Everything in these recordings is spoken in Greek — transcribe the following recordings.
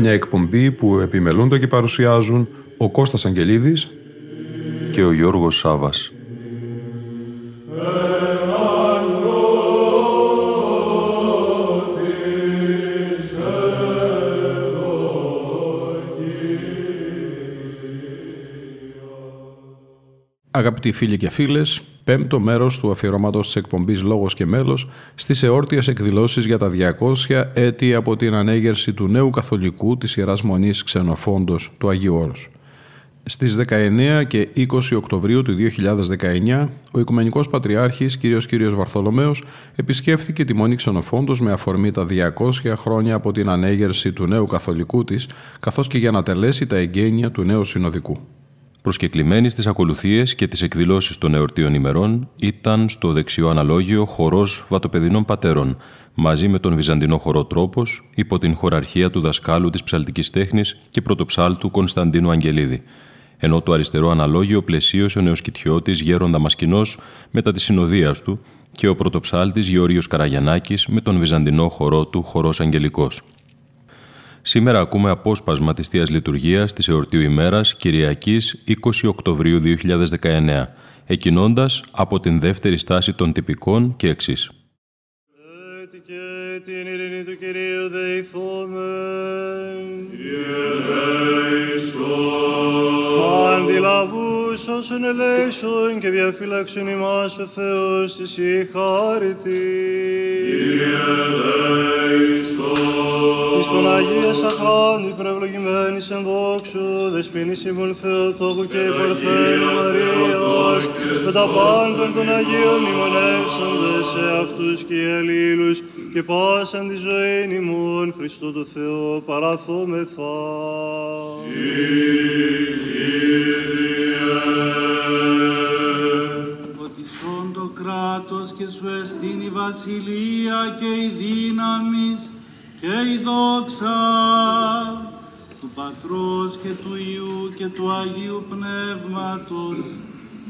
Μια εκπομπή που επιμελούνται και παρουσιάζουν ο Κώστας Αγγελίδης και ο Γιώργος Σάββας. Αγαπητοί φίλοι και φίλες, πέμπτο μέρος του αφιερώματος της εκπομπής «Λόγος και Μέλος» στις εόρτιες εκδηλώσεις για τα 200 έτη από την ανέγερση του νέου καθολικού της Ιεράς Μονής Ξενοφώντος του Αγίου Όρους. Στις 19 και 20 Οκτωβρίου του 2019, ο Οικουμενικός Πατριάρχης κ. Βαρθολομαίος επισκέφθηκε τη Μονή Ξενοφώντος με αφορμή τα 200 χρόνια από την ανέγερση του νέου καθολικού της, καθώς και για να τελέσει τα εγκαίνια του νέου συνοδικού. Προσκεκλημένοι στις ακολουθίες και τις εκδηλώσεις των εορτίων ημερών ήταν στο δεξιό αναλόγιο χορός βατοπεδινών πατέρων, μαζί με τον βυζαντινό χορό Τρόπος, υπό την χοραρχία του δασκάλου της ψαλτικής τέχνης και πρωτοψάλτου Κωνσταντίνου Αγγελίδη, ενώ το αριστερό αναλόγιο πλαισίωσε ο νεοσκητιώτης Γέροντα Μασκηνός μετά τη συνοδείας του και ο πρωτοψάλτης Γεώργιος Καραγιανάκης με τον βυζαντινό χορό του Χορός Αγγελικός. Σήμερα ακούμε απόσπασμα της Θείας Λειτουργίας της εορτίου ημέρας Κυριακής 20 Οκτωβρίου 2019, εκκινώντας από την δεύτερη στάση των τυπικών και εξής. Έτσι και την ειρήνη του Κυρίου δεηθόμεν. Αντιλαβούς όσων ελέησον και διαφύλαξον ημάς ο Θεός της η χάρητη. Της Παναγίας Αχράντη προευλογημένης εν δόξου δεσποινής ημών Θεοτόκου και υπερθένου Μαρίας με τα πάντων των Αγίων μνημονεύσαντες σε αυτούς και αλλήλους και πάσαν τη ζωήν ημών Χριστού του Θεού παραθόμεθα. Ποτισόν το κράτος και σου εστίν η βασιλεία και η δύναμις και η δόξα του Πατρός και του Υιού και του Αγίου Πνεύματος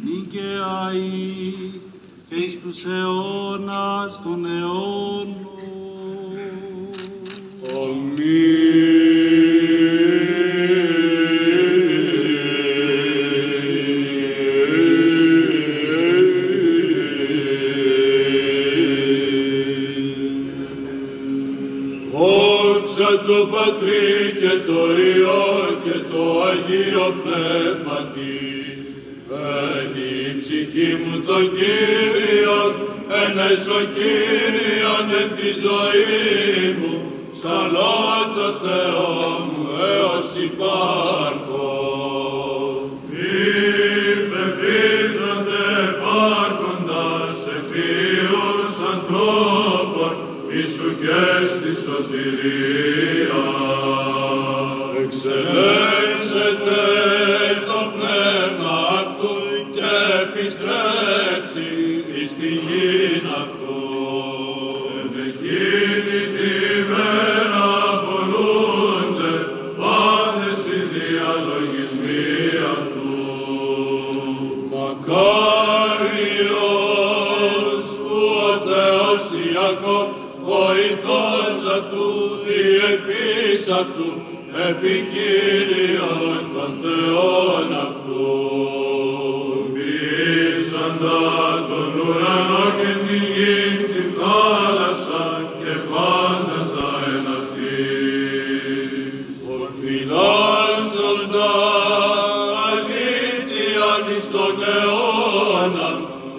νικαία και εις τους αιώνας των αιώνων. Αμήν. Το Πατρί και το Υιό και το Αγίο Πνεύματι, βαίνει η ψυχή μου τον Κύριον, ενέσω Κύριον εν τη ζωή μου, ψαλώ το Θεό μου έως υπάρχω. Εξελέξετε το πνεύμα αυτού και επιστρέψει εις τη γη αυτού. Εν εκείνη τη μέρα απολούνται πάντες οι διαλογισμοί αυτού. Μακάριος που ο Θεός Ιακώβ βοηθός αυτού ή επίσης αυτού επί Κύριος των Θεών αυτού. Μίσαντα τον ουρανό και την γη, τη θάλασσα και πάντα τα εν αυτής. Ορφυλάσσοντα αλήθειαν εις τον αιώνα,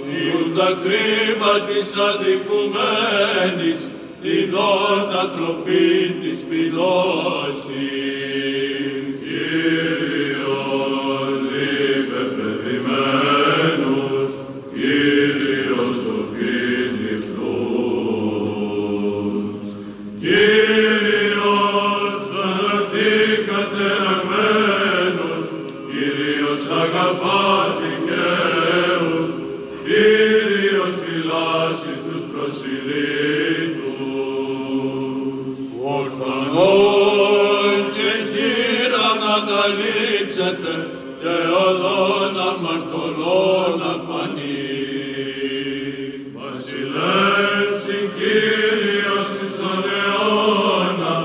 διούν τα κρίμα της αδικουμένης, τη δότα τροφή της πηλώσης. Κύριος υπεπαιδημένους, Κύριος σοφήν νυχτός. τους προσιλήτους, ορθανών και χείρα να καλύψετε και οδόν αμαρτωλών να φανεί. Βασιλεύσει Κύριος εις τον αιώνα,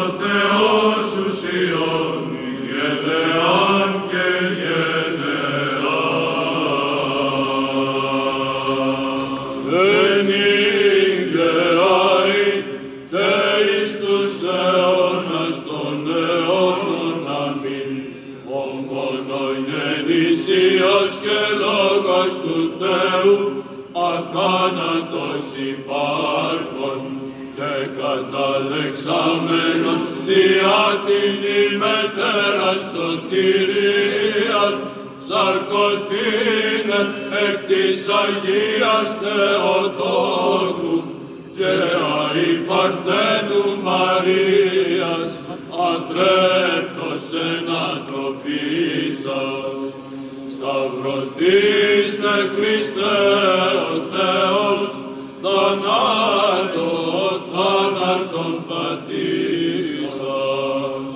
ο Θεός ουσιών, γενεάν και γενεάν. Εν υγεράη και εις τους αιώνας των αιώνων αμήν, ομόνον γεννησίος και λόγος του Θεού, αθάνατος υπάρχον και καταδεξαμένον διά την ημετέραν σωτηρίαν, σαρκωθήνε εκ της Αγίας Θεοτόκου και αϊπαρθένου Μαρίας, ατρέπτος εν ανθρωπίσας. Σταυρωθήστε Χριστέ ο Θεός, θανάτω θάνατον πατήσας.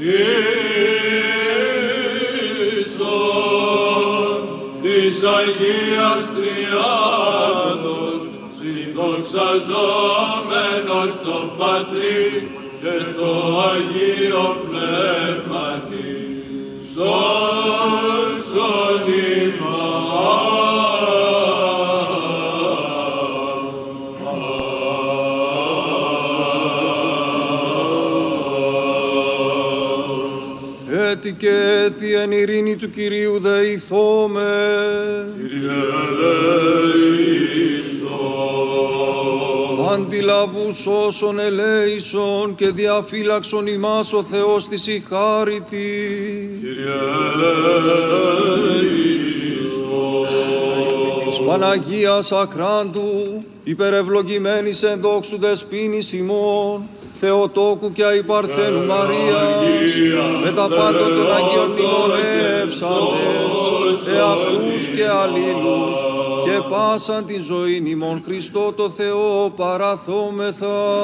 Ίσον της Αγίας Τριάδος, συνδοξαζόμενος τον Πατρί και το Αγίο Πνεύματι, σώσον ημάς. Έτι και έτι εν ειρήνη του Κυρίου δεηθώμε. Κύριε ελέησον. Αντιλαβού σώσον ελέησον και διαφύλαξον ημάς ο Θεός της η χάριτη. Κύριε ελέησον. Της Παναγίας Ακράντου υπερευλογημένης εν δόξου δεσπίνης ημών, Θεοτόκου και αϊπαρθένου Μαρίας, με τα πάντα των Αγίων ειρωνεύσαντες, εαυτούς και αλλήλους, και πάσαν την ζωήν ημών Χριστό το Θεό παραθόμεθα.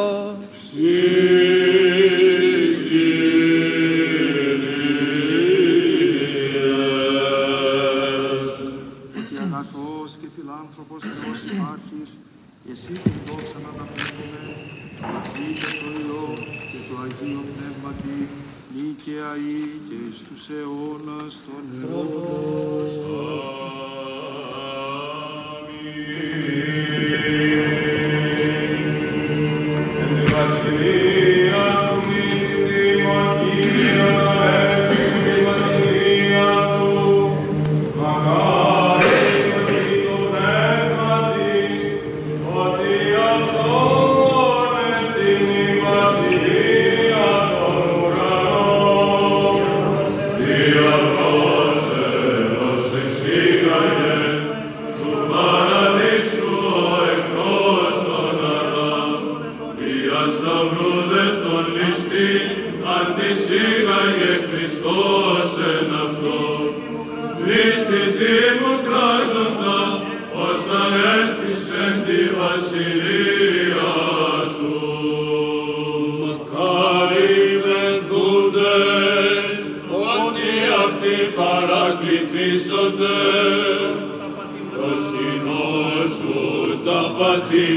Και αγαθός και φιλάνθρωπος Θεός υπάρχεις, εσύ την δόξα να αναπαιδεύουμε, το Πατρί και το Υιό και το Αγίο Πνεύματι, νίκαια ή και εις τους αιώνας των αιώνας. Αμήν. Εν τη βασιλεία σου μυστημον Κύριον αμέσως, εν τη βασιλεία σου μακάρι και το Πνεύματι, ότι αυτό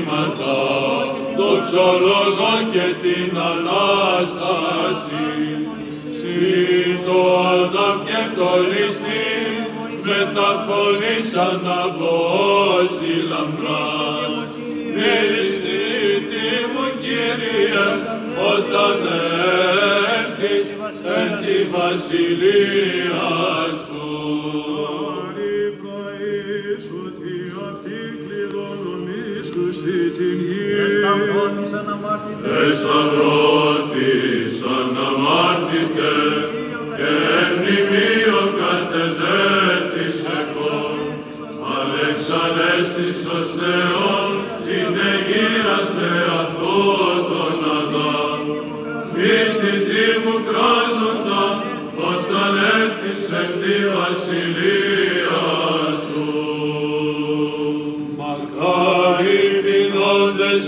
Μακάρι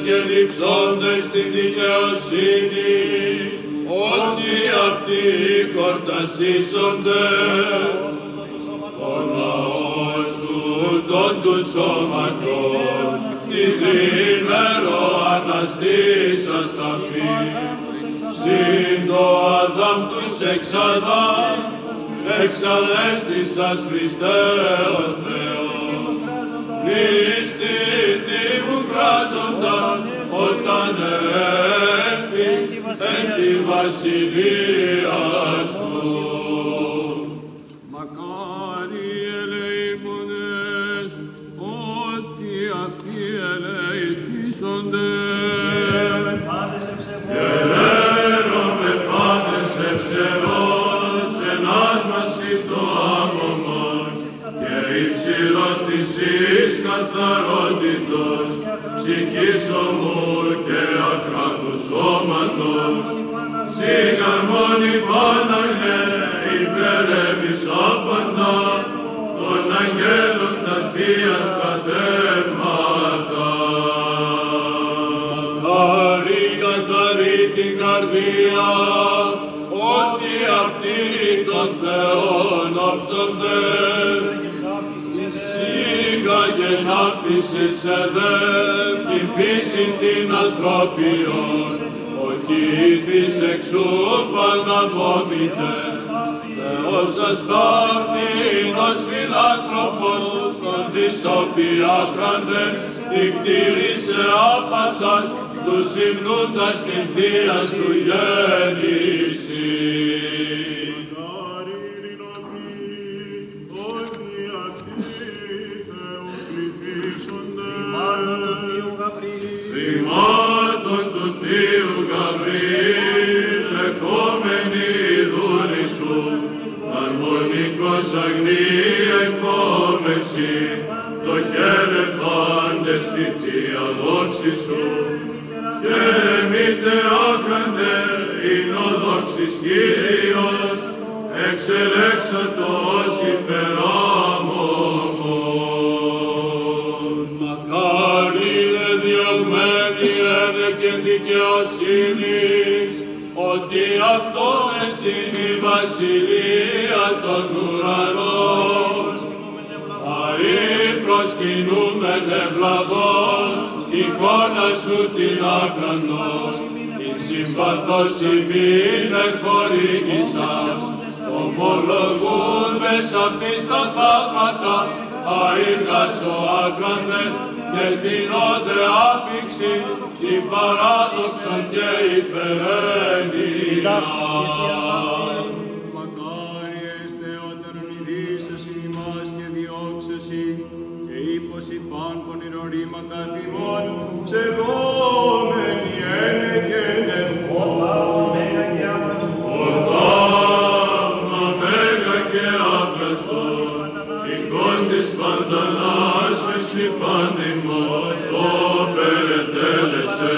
και διψώντες τη δικαιοσύνη, ότι αυτοί κορταστήσονται, τον λαό σου, τον του σώματος, τη διήμερο αναστήσας τα φύλλη, συν το Αδάμ τους εξ Αδάμ, εξαλέστησας Χριστέ ο Θεός, μισθή τι βουκράζονταν όταν έρθεις εν τη βασιλεία σου. Μακάρι ελεήμονες, ότι αυτοί ελεηθήσονται, γεραίνομαι πάντες ευσεβώς, ενάσμαση το άγωμος και υψηλότης εις καθαρότητος, ψυχής ομού και αχράτου σώματος, συγαρμόνη Παναγέ, υπερεύεις άπαντα, των αγγέλων τα θεία στα τεύματα. Μακάρι καθαρή την καρδία, ότι αυτοί τον Θεό ανάψονται, και άφησες εδέ την φύση την ανθρώπιον, ότι ήθης εξού παναμόμητε, Θεός ασταύτηνος φιλάνθρωπος, τον της οποία χράντε, την κτήρισε άπαντας, του συμνούντας την θεία σου γέννηση. Θυμάτων του Θείου Γαβρίλ, λεχόμενοι δούνοι σου, αρμονικός αγνή εκπόμευση, το χαίρε πάντες στη θεία δόξη σου, και μήτε άχραντε είναι ο δόξης Κύριος, εξελέξα το ως υπεράμωμος. Μακάρι διωγμένη και δικαιοσύνης, ότι αυτό εστιν η βασιλεία των ουρανών, αΐ προσκυνούμενε βλαβός, εικόνα σου την άκρανος, την συμπαθώς ημίν εκχορήγησας, ομολογούμες αυτής τα θαύματα, αΐρκασο άκραντε, και την όντε άφηξη, την παράδοξο και υπεραίνεια. Μακάρι έστε όταν ονειδήσες ημάς και διώξεσαι, και ύπος υπάν πονηρορήμα καθημών, ψευόμενοι ένε και νεμπόδα. Εσύ πάντημος οπερετέλεσαι,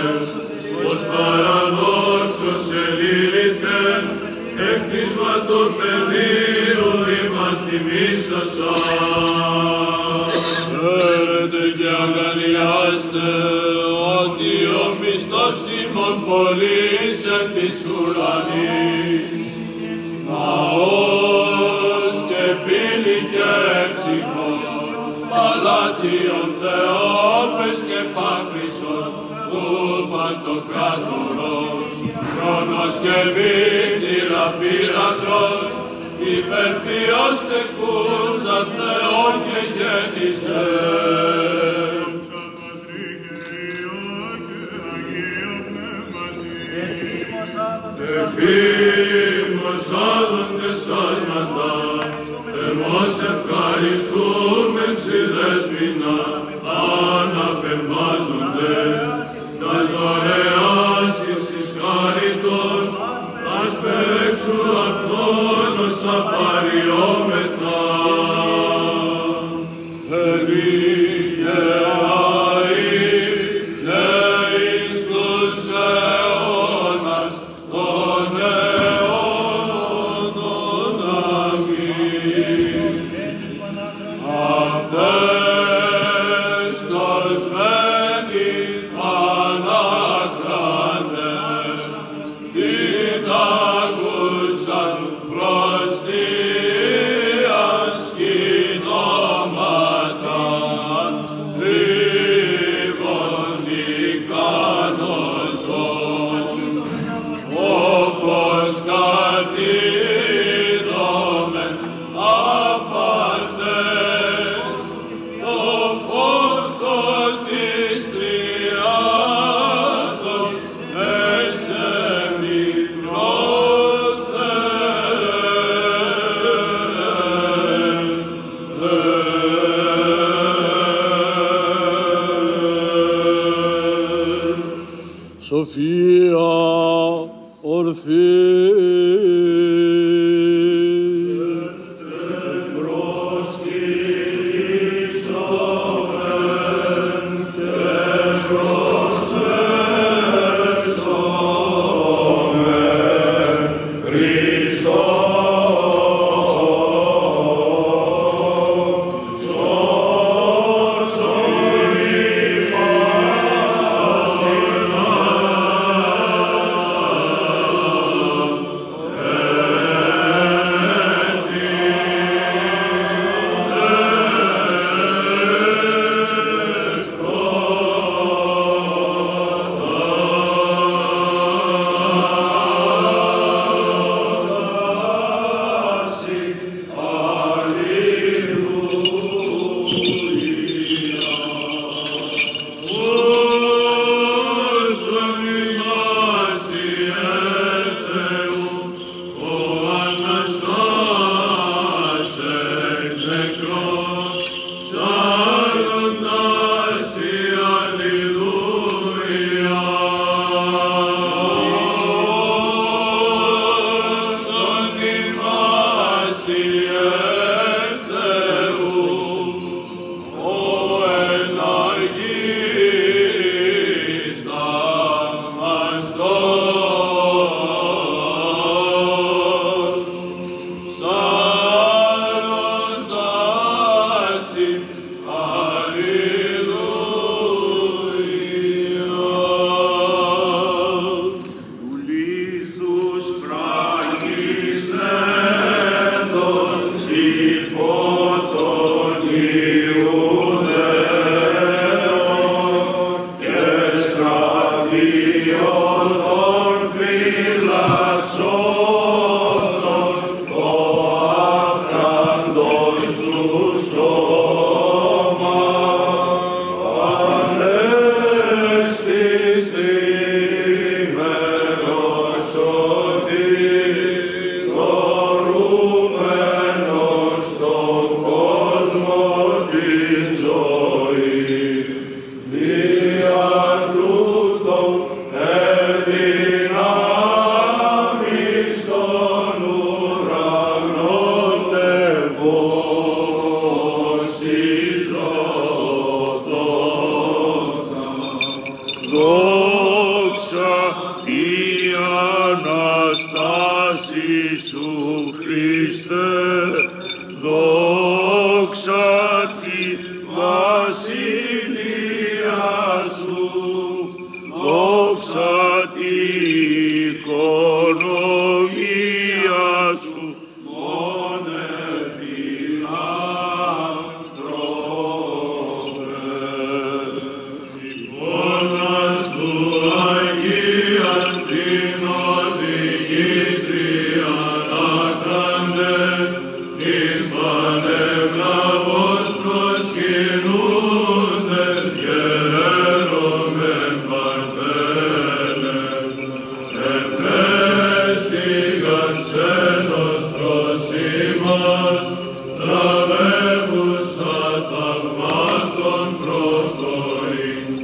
ως παραδόξος ελήληθεν, εκ της βατοπεδίου ημάς τιμήσασας. Φέρετε και αγκαλιάστε, ότι ο μισθός ημών πολλής εν της ουρανής, ναός και πύλη και ψυχός, παλάτιον Θεόπες και Πάκρισσος, του Παντοκράτορος, Κρόνος και Μύθυρα πύραντρος, υπερφυός τεκούσα Θεόν και γέννησε. Εφήμος άδοντες άσματα, εμώς ευχαριστούμεν σοι δέσποινα αναπεμβάζονται, τα δωρεάς εις εις χάριτος, ας περέξου αυθόνος απαριόμεθα. Amen. σοφία ορθή. Υπότιτλοι AUTHORWAVE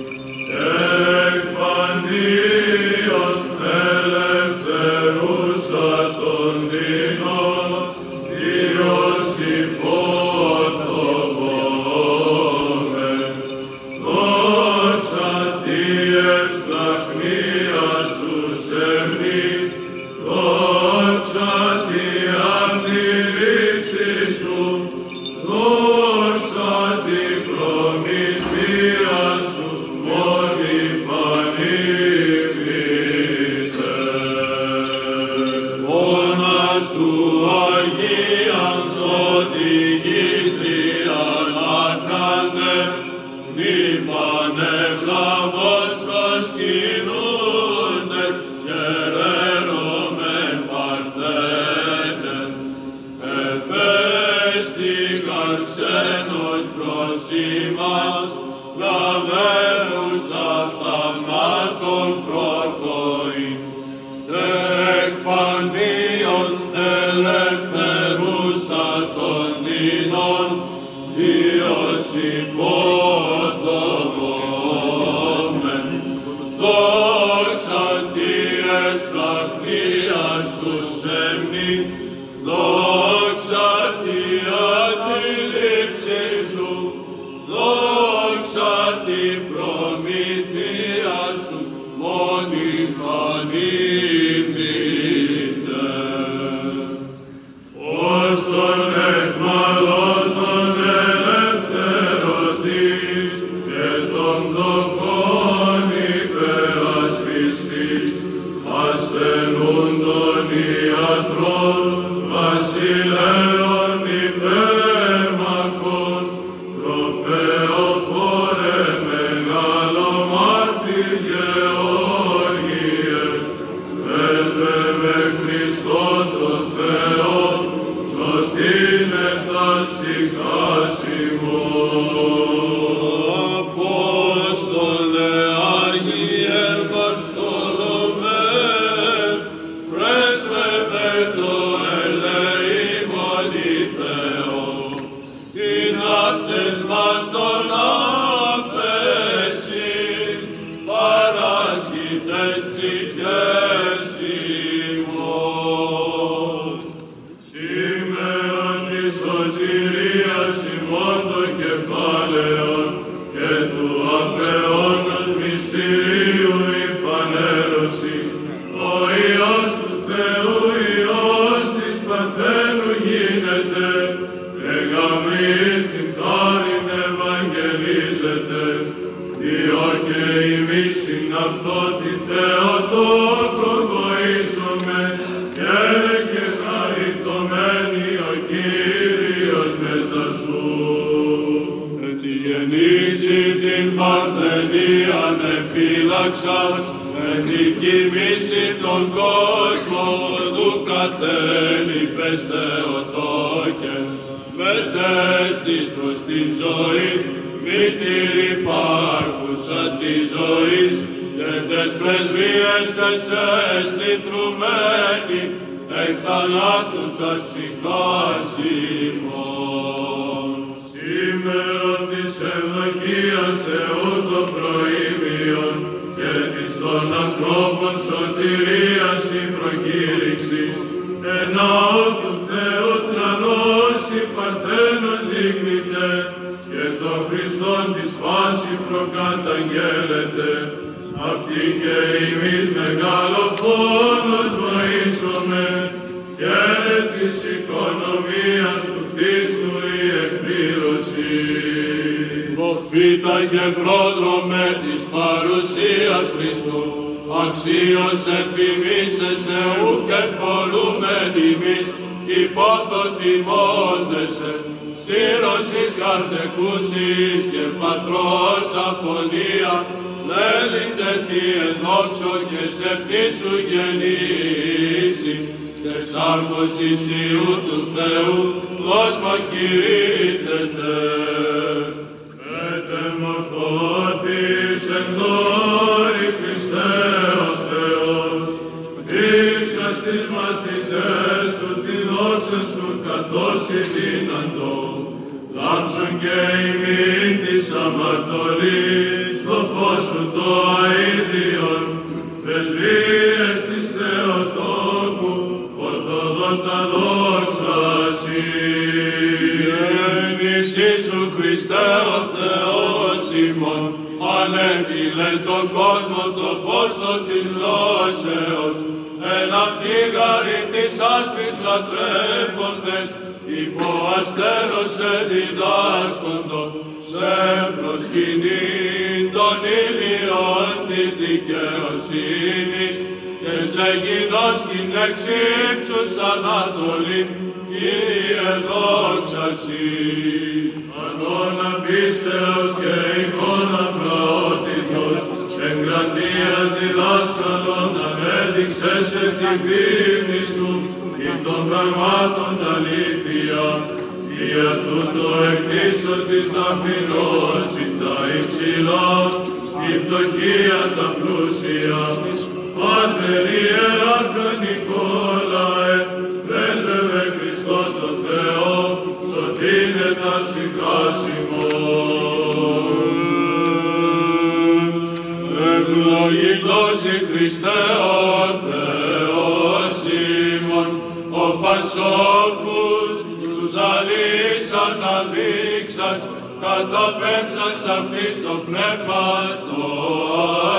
Ο πανσόφους τους αλήσαν αδείξας, καταπέμψας αυτής το πνεύμα το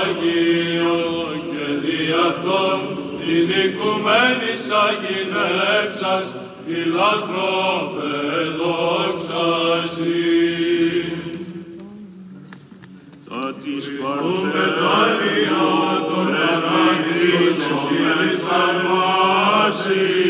Άγιο, και δι' αυτόν την οικουμένης αγινεύσας, φιλάνθρωπε δόξα εσύ. Τα της παρθενία των ευθύντησης αρμασία,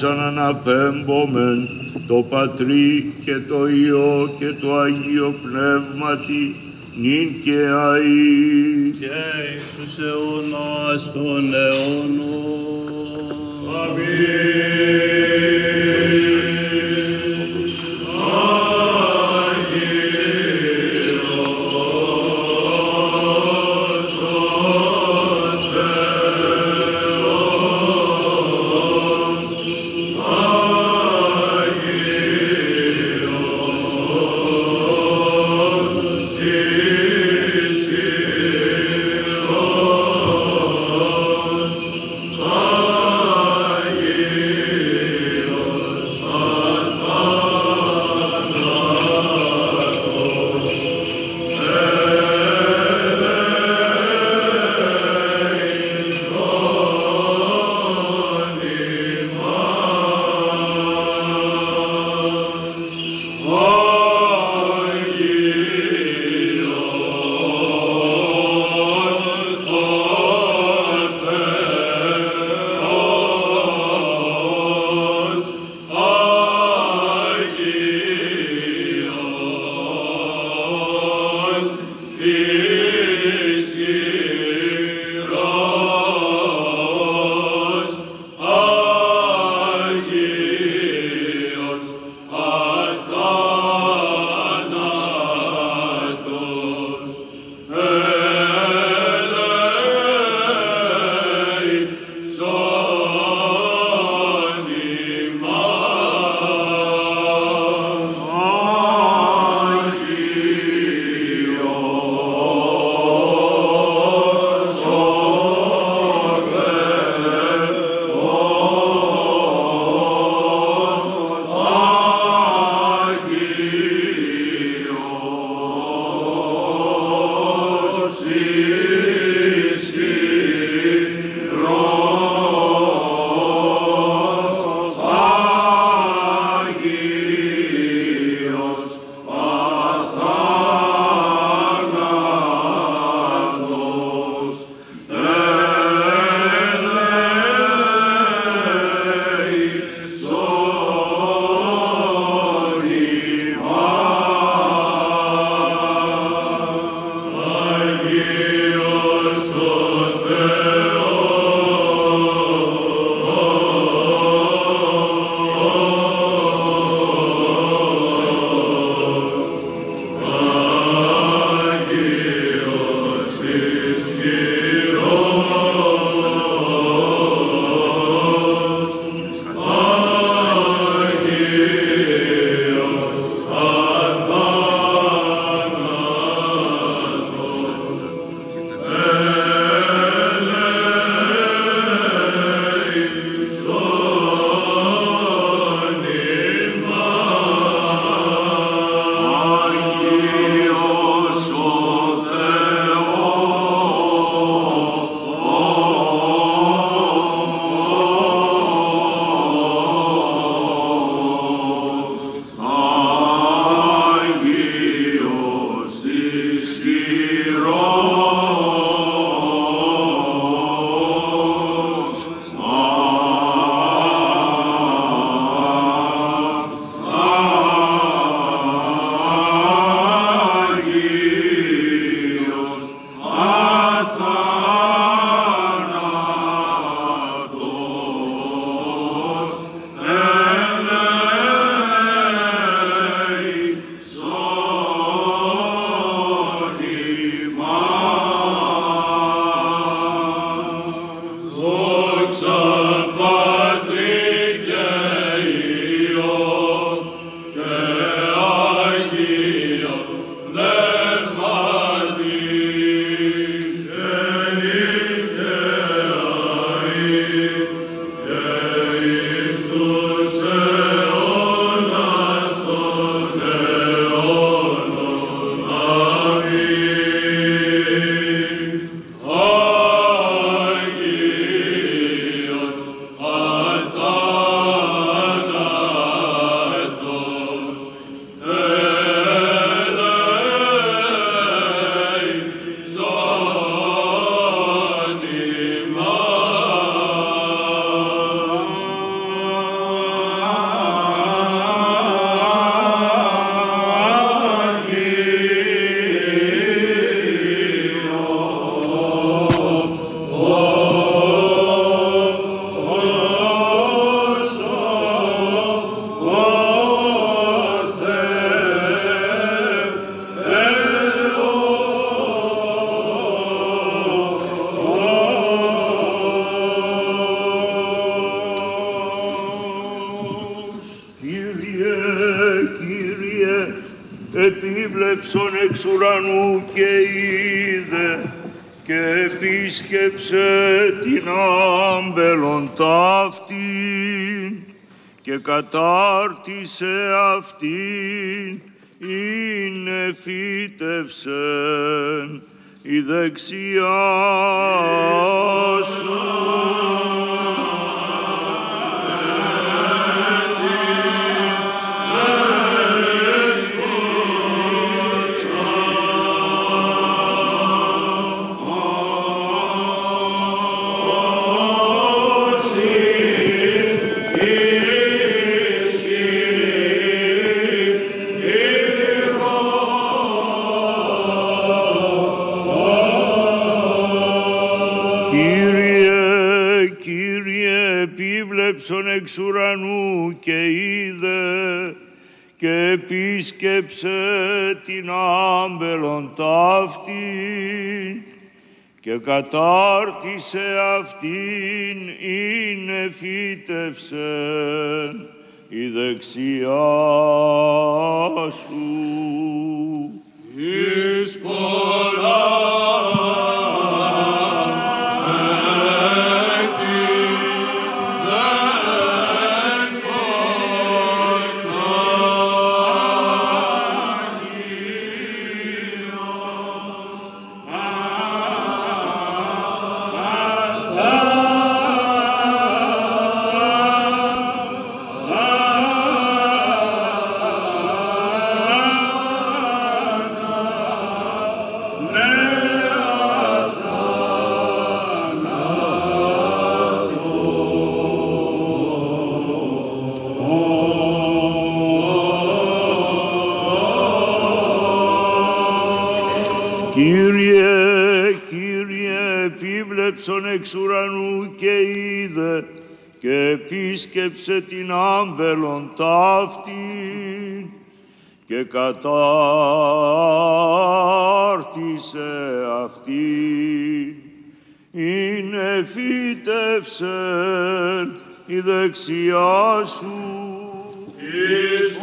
σαν αναπέμπομεν το Πατρί και το Υιό και το Αγίο Πνεύματι νυν και αΐ και εις τους αιώνας των αιώνων. Αμήν. επίβλεψον εξ ουρανού και είδε και επίσκεψε την άμπελον ταύτην και κατάρτισε αυτήν ειν εφύτευσεν η δεξιά σου. Εξ ουρανού και είδε και επίσκεψε την άμπελον ταύτην και κατάρτισε αυτήν ειν εφύτευσεν η δεξιά σου. Εις πολλά εξ ουρανού και είδε και επίσκεψε την άμπελον ταύτην και κατάρτισε αυτήν ειν εφύτευσεν η δεξιά σου. Εις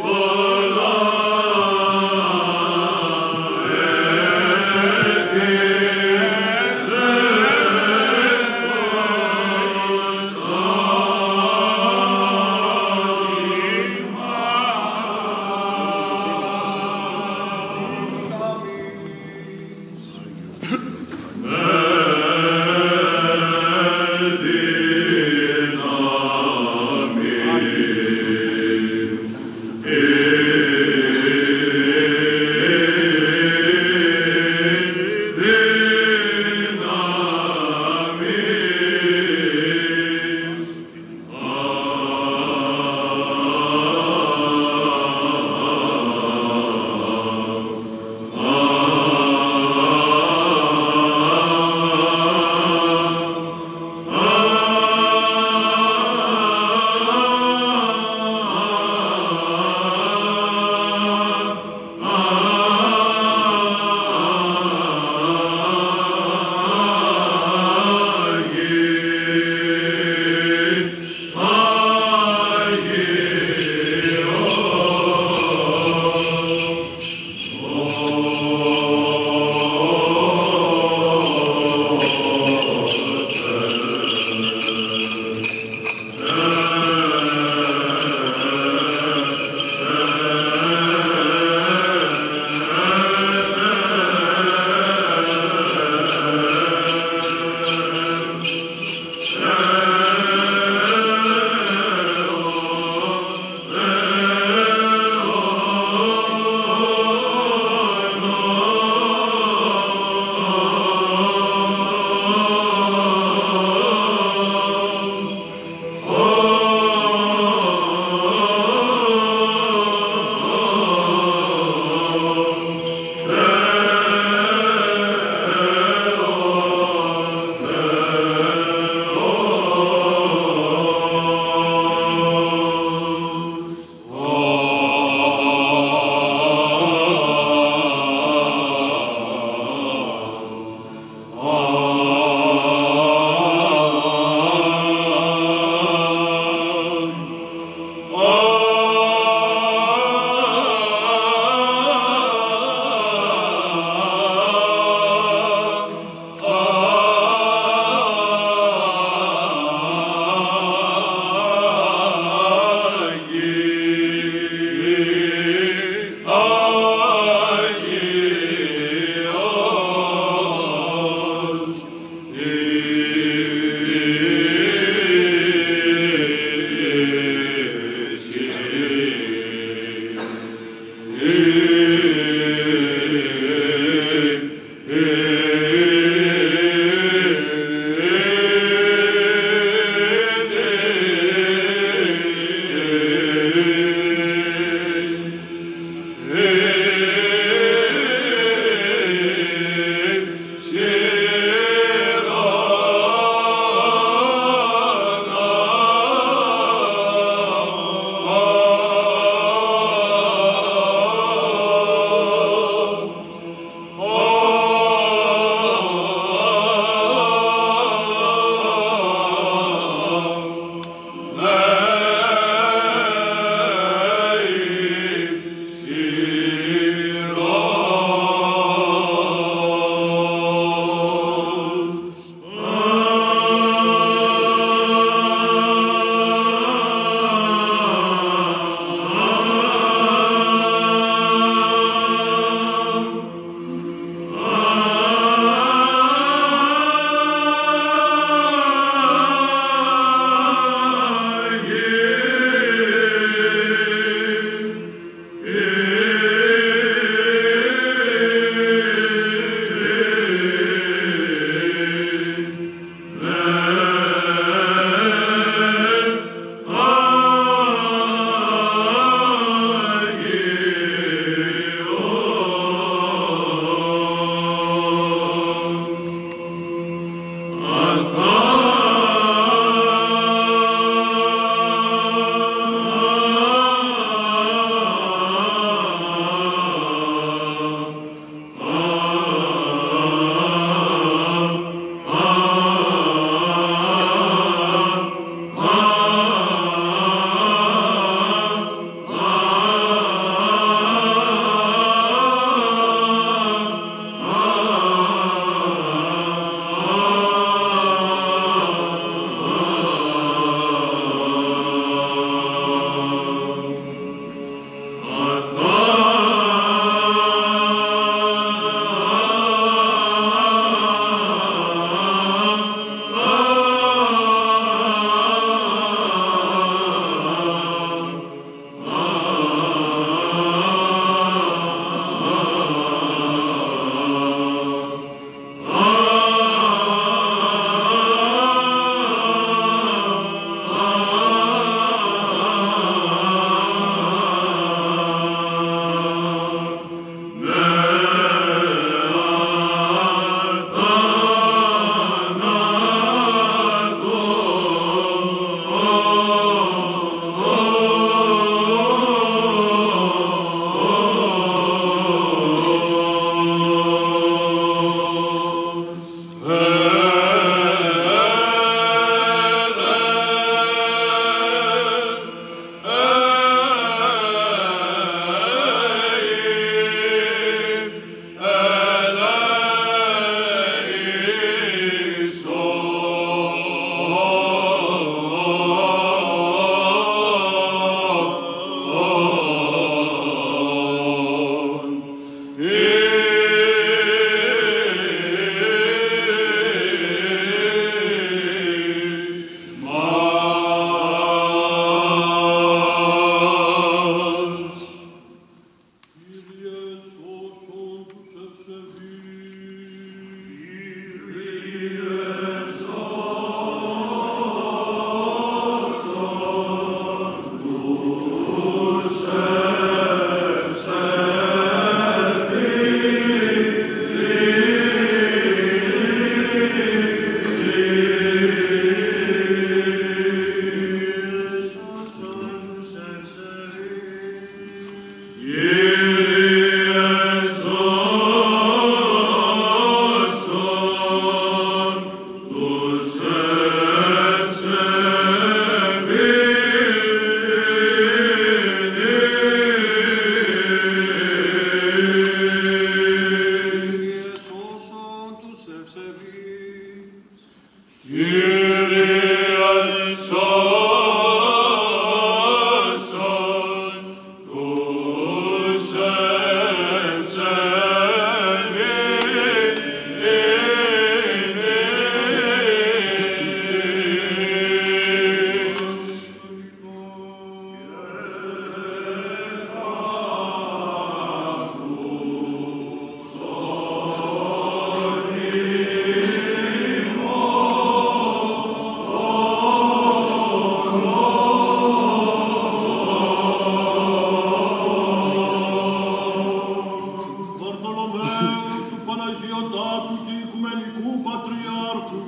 Αγιατά του και Οικουμενικού Πατριάρχου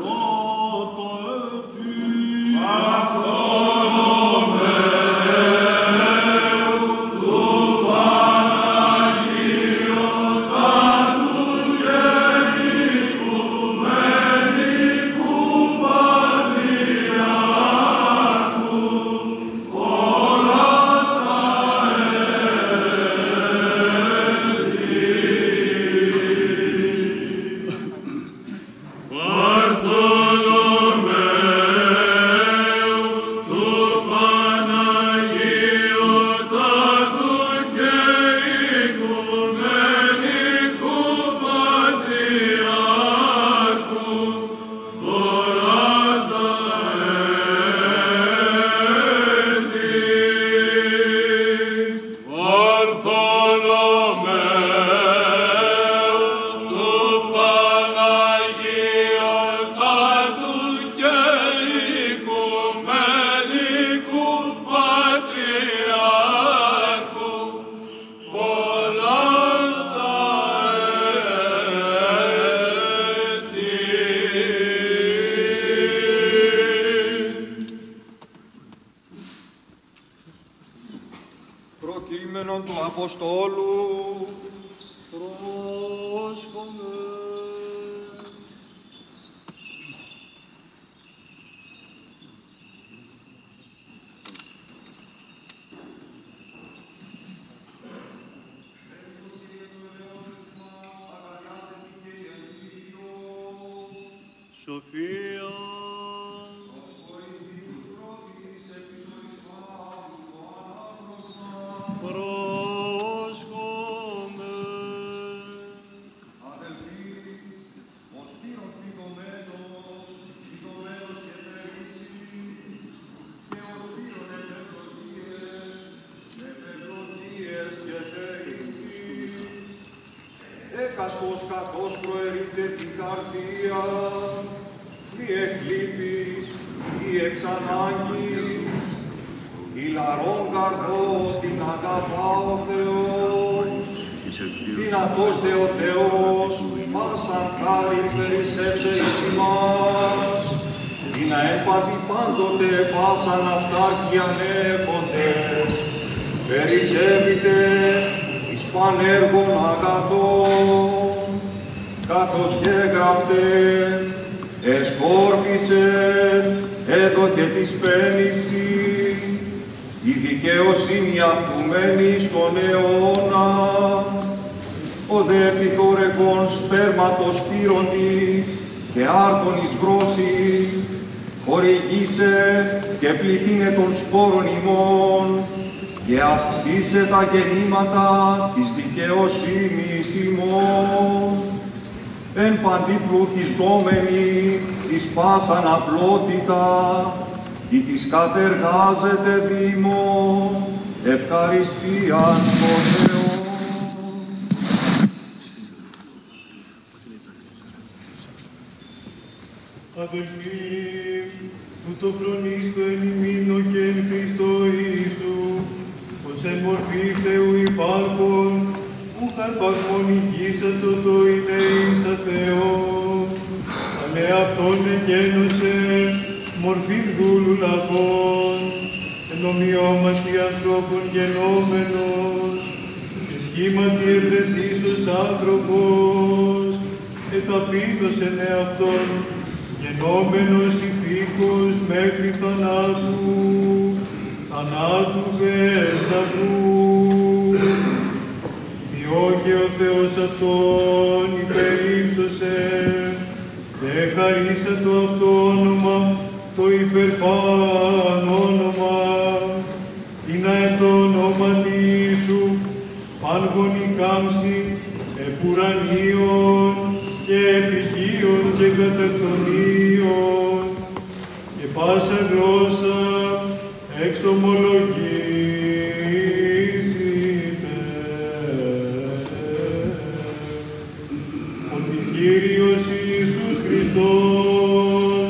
πολλά τα έτη. Βαρθολομαίου του Παναγίου Πατρού και Οικουμενικού Πατριάρχου πολλά τα έτη. Βαρθολομαίου του Παναγίου Πατρού και Οικουμενικού Πατριάρχου πολλά τα έτη. Βαρθολομαίου του Παναγιωτάτου και Οικουμενικού Πατριάρχου πολλά τα έτη. Προκείμενον του Αποστόλου πρόσχομαι. Σοφία, πρόσχομαι. Έκαστος καθώς προαιρείται την καρδία, μη εκ λύπης, μη εξ ανάγκης, ηλαρών καρδό την αγαπά ο Θεός, δυνατός δε ο Θεός, πάσαν χάριν περισσεύσε εις ημάς, ή να έπαθει πάντοτε πάσαν αυτάρκοι ανέχοντες, περισσεύεται εις πανέργων αγαθών, καθώς και γραφτε, εσκόρπισε, έδωκε της πένηση, η δικαιοσύνη αυτού μένει στον αιώνα. Ο δε επιχορεγόν σπέρματος πύρονη και άρτον εις γρόση, χορηγήσε και πληθύνε των σπόρων ημών και αυξήσε τα γεννήματα της δικαιοσύνης ημών. Εν παντή πλουτιζόμενη εις πάσαν απλότητα, ή της κατεργάζεται Δήμο, ευχαριστίαν το Θεό. Αδελφοί, τούτοφρονίστο εν ημίνο και εν Χριστώ Ιησού, ως εν μορφή Θεού υπάρχον, ου χαρπαγμόν ηγήσατο το ιδέησα Θεό, αλλά αυτόν εγένωσε, μορφήν δούλου λαβών, εν ομοιώματι ανθρώπων γενόμενος, και σχήματι ευρεθείς ως άνθρωπος, εταπείδωσεν εαυτόν, γενόμενος ηθίκος μέχρι θανάτου, θανάτου δε σταυρού. Διώκε ο Θεός αυτόν υπερύψωσε, δε χαρίσατο αυτό όνομα, το υπερφάν όνομα, είναι εν το ονόματι Ιησού, πάνγονη κάμψη, επ' ουρανίων και επί γείων και κατακτονίων, και πάσα γλώσσα εξομολογήσετε, ότι Κύριος Ιησούς Χριστός,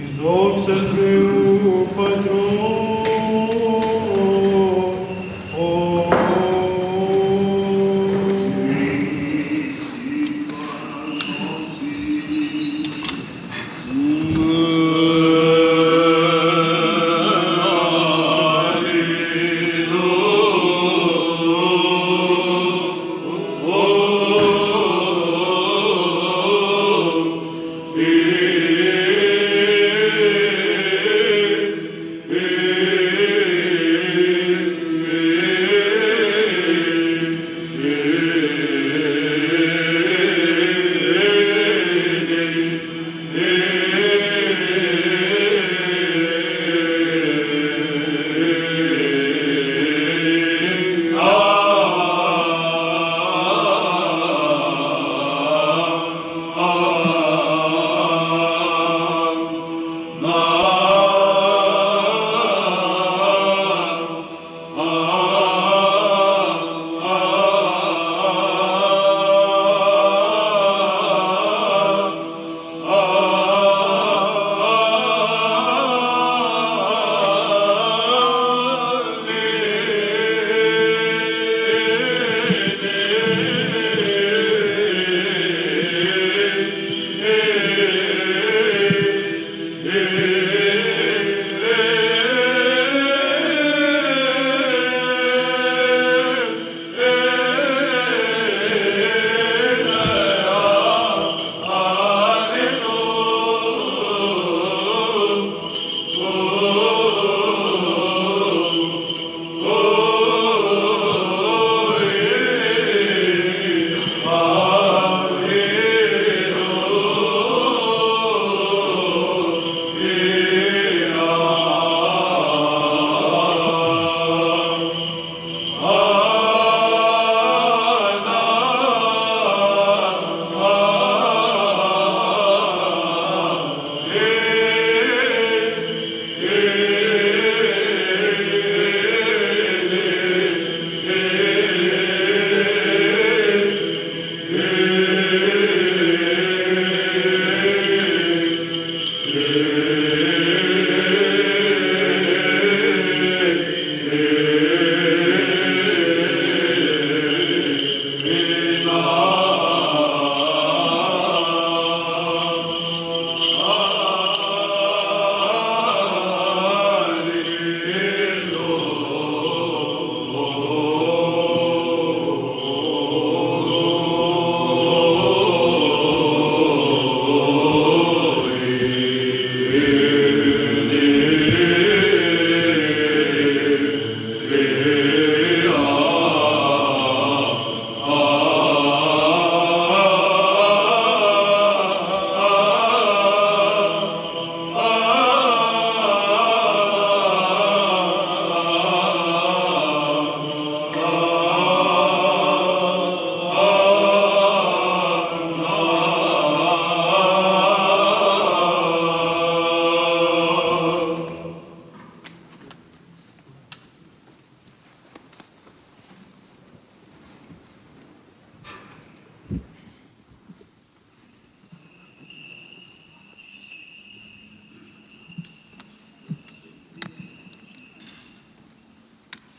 εις δόξα Θεού Πατρός,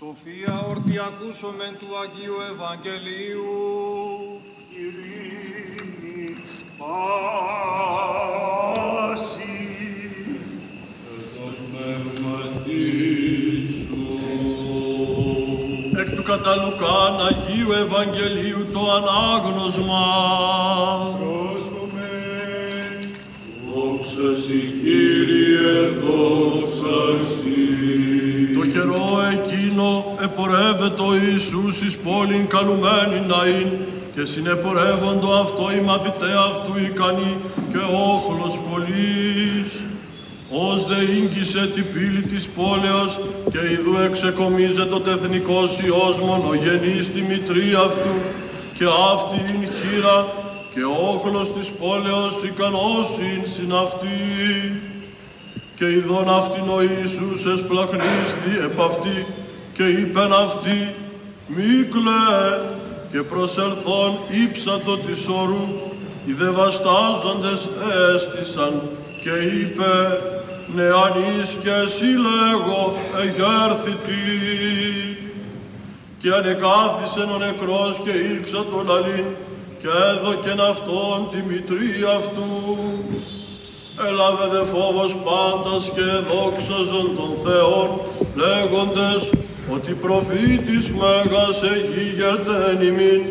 Σοφία όρθι ακούσομεν του Αγίου Ευαγγελίου. Ειρήνη πάση. Εκ του κατά Λουκάν Αγίου Ευαγγελίου το ανάγνωσμα. Πρόσχομαι. Δόξα σοι Κύριε, δόξα σοι. Το καιρό εκείνο επορεύεται ο Ιησούς εις πόλην καλουμένη ναήν και συνεπορεύοντο αυτό οι μαθηταί αυτού ικανοί και όχλος πολλής. Ως δε ήγγισε την πύλη της πόλεως και ειδού εξεκομίζεται ο τεθνικός Υιός μονογενής τη μητρή αυτού και αυτή ειν χείρα και όχλος της πόλεως ικανός ειν συναυτή. Και ειδών αυτήν ο Ιησούς εσπλαχνίσθη επ' αυτή και είπεν αυτή μη κλαί και προσελθόν ύψατο της ορού οι δε βαστάζοντες έστησαν και είπε νεαν εις και εσύ λέγω εγέρθητη. Και ανεκάθισεν ο νεκρός και ήρξα το λαλήν και έδωκεν αυτόν τη μητρή αυτού. Έλαβε δε φόβος πάντας και δόξαζον τον Θεόν λέγοντες ότι προφήτης Μέγας εγίγερτε εν ημίν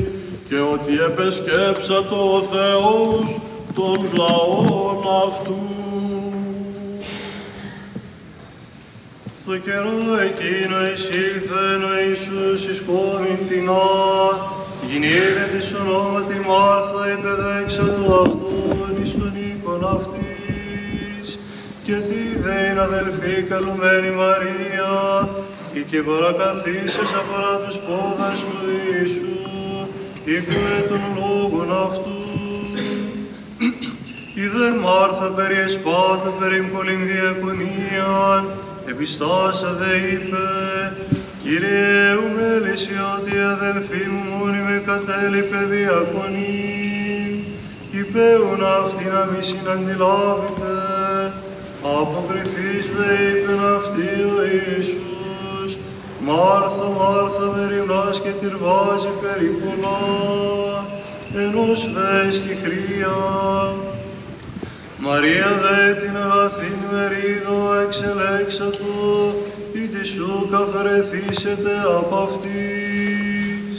και ότι επεσκέψατο ο Θεός των λαών αυτού. Το καιρό εκείνο εισήλθεν ο Ιησούς εις κόρην τεινά, γυνήγε της ονόματι Μάρθα υπεδέξατο αυτόν εις τον οίκον αυτής, και τη δεήν αδελφή καλουμένη Μαρία, η και παρακαθήσασα παρά τους πόδας του Ιησού, ήκουε των λόγων αυτού. Η δε Μάρθα περί εσπάτω περί πολλήν διακονίαν, επιστάσα δε είπε, Κύριε, ουμέλησε ότι η αδελφή μου μόνη με κατέλειπε διακονή. Υπέουν αυτή να μη συναντιλάβετε, αποκριθείς δε είπεν αυτή ο Ιησούς, Μάρθα, Μάρθα, μεριμνάς και τυρβάζει περί πολλά, ενός δε στη χρία. Μαρία δε την αγαθήν μερίδα εξελέξατο, ή τη σου καφερεθήσετε απ' αυτής.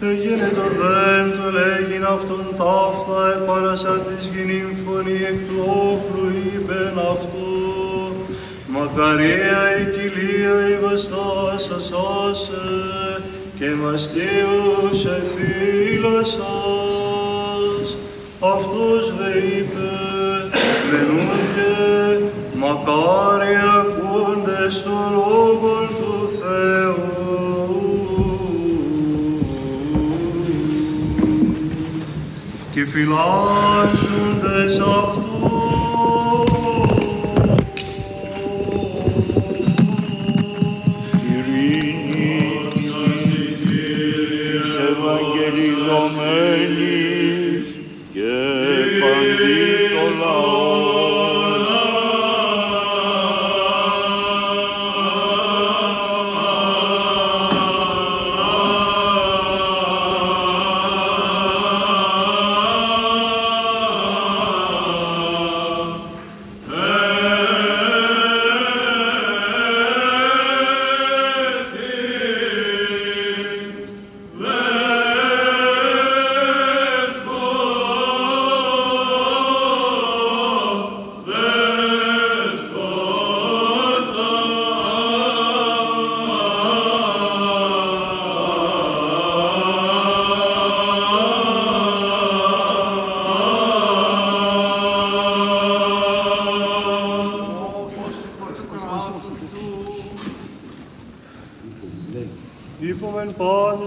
Έγινε το δέν του λέγειν αυτόν ταύτα, επάρασα της γινήν φωνή εκ του όπλου είπεν αυτού. Μακαρία η κοιλία η βαστάσα σάσε, και μαστίους εφύλασας. Αυτός δε είπε, βαινούνται, μακάρι ακούντες το λόγο του Θεού. Και φυλάσσονται σ' αυτό.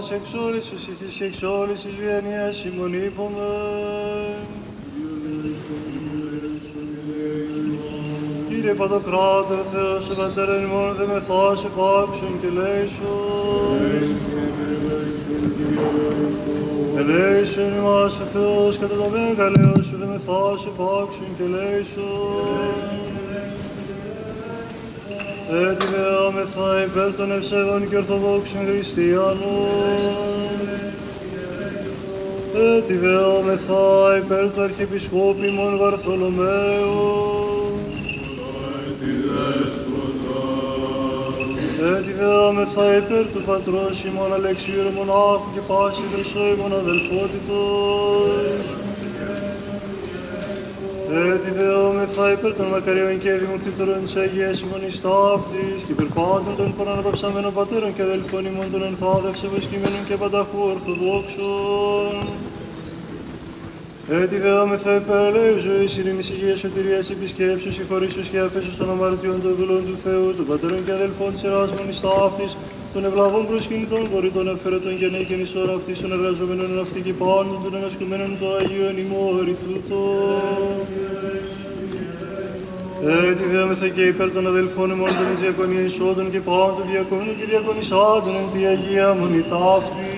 Και εξ όλης της βιανίας συμμονήπομεν. Κύριε Πατοκράτορ Θεός, ο Πατέρα ημών δε με θάσε πάξεων και λέησον. Ελέησον ημάς ο Θεός κατά τα μέγα λέος, δε με θάσε πάξεων και λέησον. έτοιμεάμεθα υπέρ των ευσεβών και ορθοδόξων χριστιανών. Έτοιμεάμεθα υπέρ του αρχιεπισκόπημον Βαρθολομαίου. Έτοιμεάμεθα υπέρ του πατρός ημών Αλεξίου Ρωμονάχου και πάση δροσό ημών αδελφότητος. Έτοιμεάμεθα υπέρ των μακαριών και δημοκτήτωρων της Αγίας ημών εις ταύτης και υπέρ πάντων των παραναπαυσαμένων πατέρων και αδελφών ημών των ενφάδευσε βοσκημένων και πανταχού ορθοδόξων. Έτοιμεάμεθα υπέρ ελέου ζωής, ειρήνης, υγείας, σωτηρίας, επισκέψεως, συγχωρήσεως και αφέσεως των αμαρτιών των δούλων του Θεού, των πατέρων και αδελφών της Ιεράς Μονής ταύτης, των ευλαβών προσκυνητών γορήτων αφαιρετών και ανέγενης ώρα αυτής, των εργαζομένων αυτή και πάντων των ανασκουμένων του Αγίου Ενημόρη τούτο. Έτοιμεάμεθα και υπέρ των αδελφών ημών των διακονιαισόντων και πάντων διακονών και διακονισάντων εν τη Αγία Μονή ταύτη.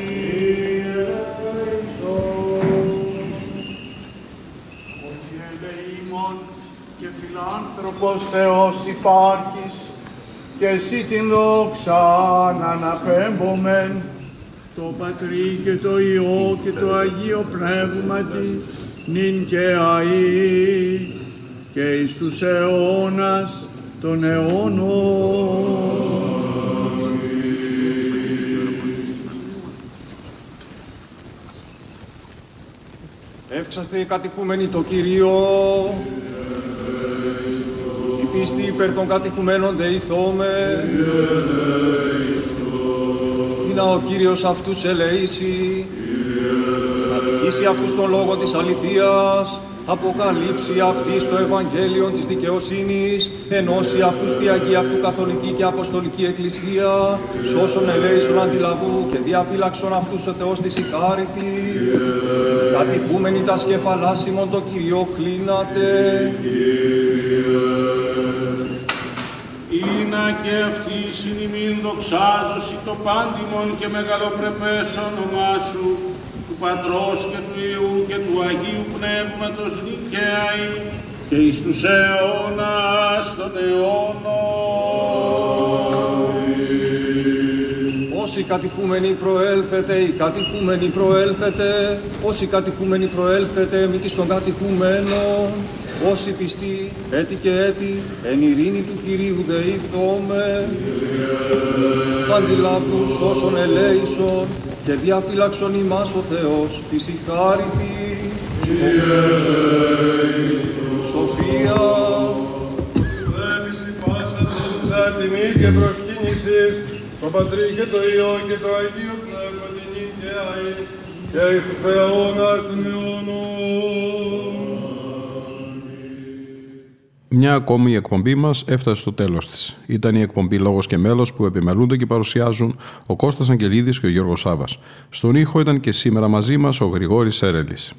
Άνθρωπος Θεός υπάρχεις και εσύ την δόξα να αναπέμπομεν το Πατρί και το Υιό και το Αγίο Πνεύματι νυν και αΐ και εις τους αιώνας των αιώνων. Εύξαστε οι κατοικούμενοι το Κυρίο. Πίστη υπέρ των κατοικουμένων δε ηθώμε. Ή να ο Κύριος αυτούς ελεήσει, να αρχίσει αυτούς τον λόγο της αληθείας, αποκαλύψει αυτής το Ευαγγέλιο της δικαιοσύνης, ενώσει αυτούς τη Αγία αυτού καθολική και αποστολική εκκλησία, σώσον ελέησον αντιλαβού και διαφύλαξον αυτούς ο Θεός της ικάρητη. Κατοικούμενοι τα σκεφαλάσιμον το Κύριο κλείνατε. Και αυτή η συνειμήν δοξάζωση το πάντιμον και μεγαλοπρεπές όνομά σου, του Πατρός και του Υιού και του Αγίου Πνεύματος νικαίαη και εις τους αιώνας των αιώνων. Όσοι κατοικούμενοι προέλθετε, οι κατοικούμενοι προέλθετε, όσοι κατοικούμενοι προέλθετε, μήκης των κατοικούμενων. Όσοι πιστοί, έτη και έτη, εν ειρήνη του Κυρίου δε ηθώμεν, αντιλάβους όσων ελέησον και διαφύλαξον ημάς ο Θεός της ηχάρητη, σοφία. Δεύεις η πάσα δόξα, τιμή και προσκύνησης, το Πατρί και το Υιό και το Αγίο Πνεύμα την ίδια και εις τους αιώνας των αιώνων. Μια ακόμη η εκπομπή μας έφτασε στο τέλος της. Ήταν η εκπομπή Λόγος και Μέλος που επιμελούνται και παρουσιάζουν ο Κώστας Αγγελίδης και ο Γιώργος Σάββας. Στον ήχο ήταν και σήμερα μαζί μας ο Γρηγόρης Σέρελης.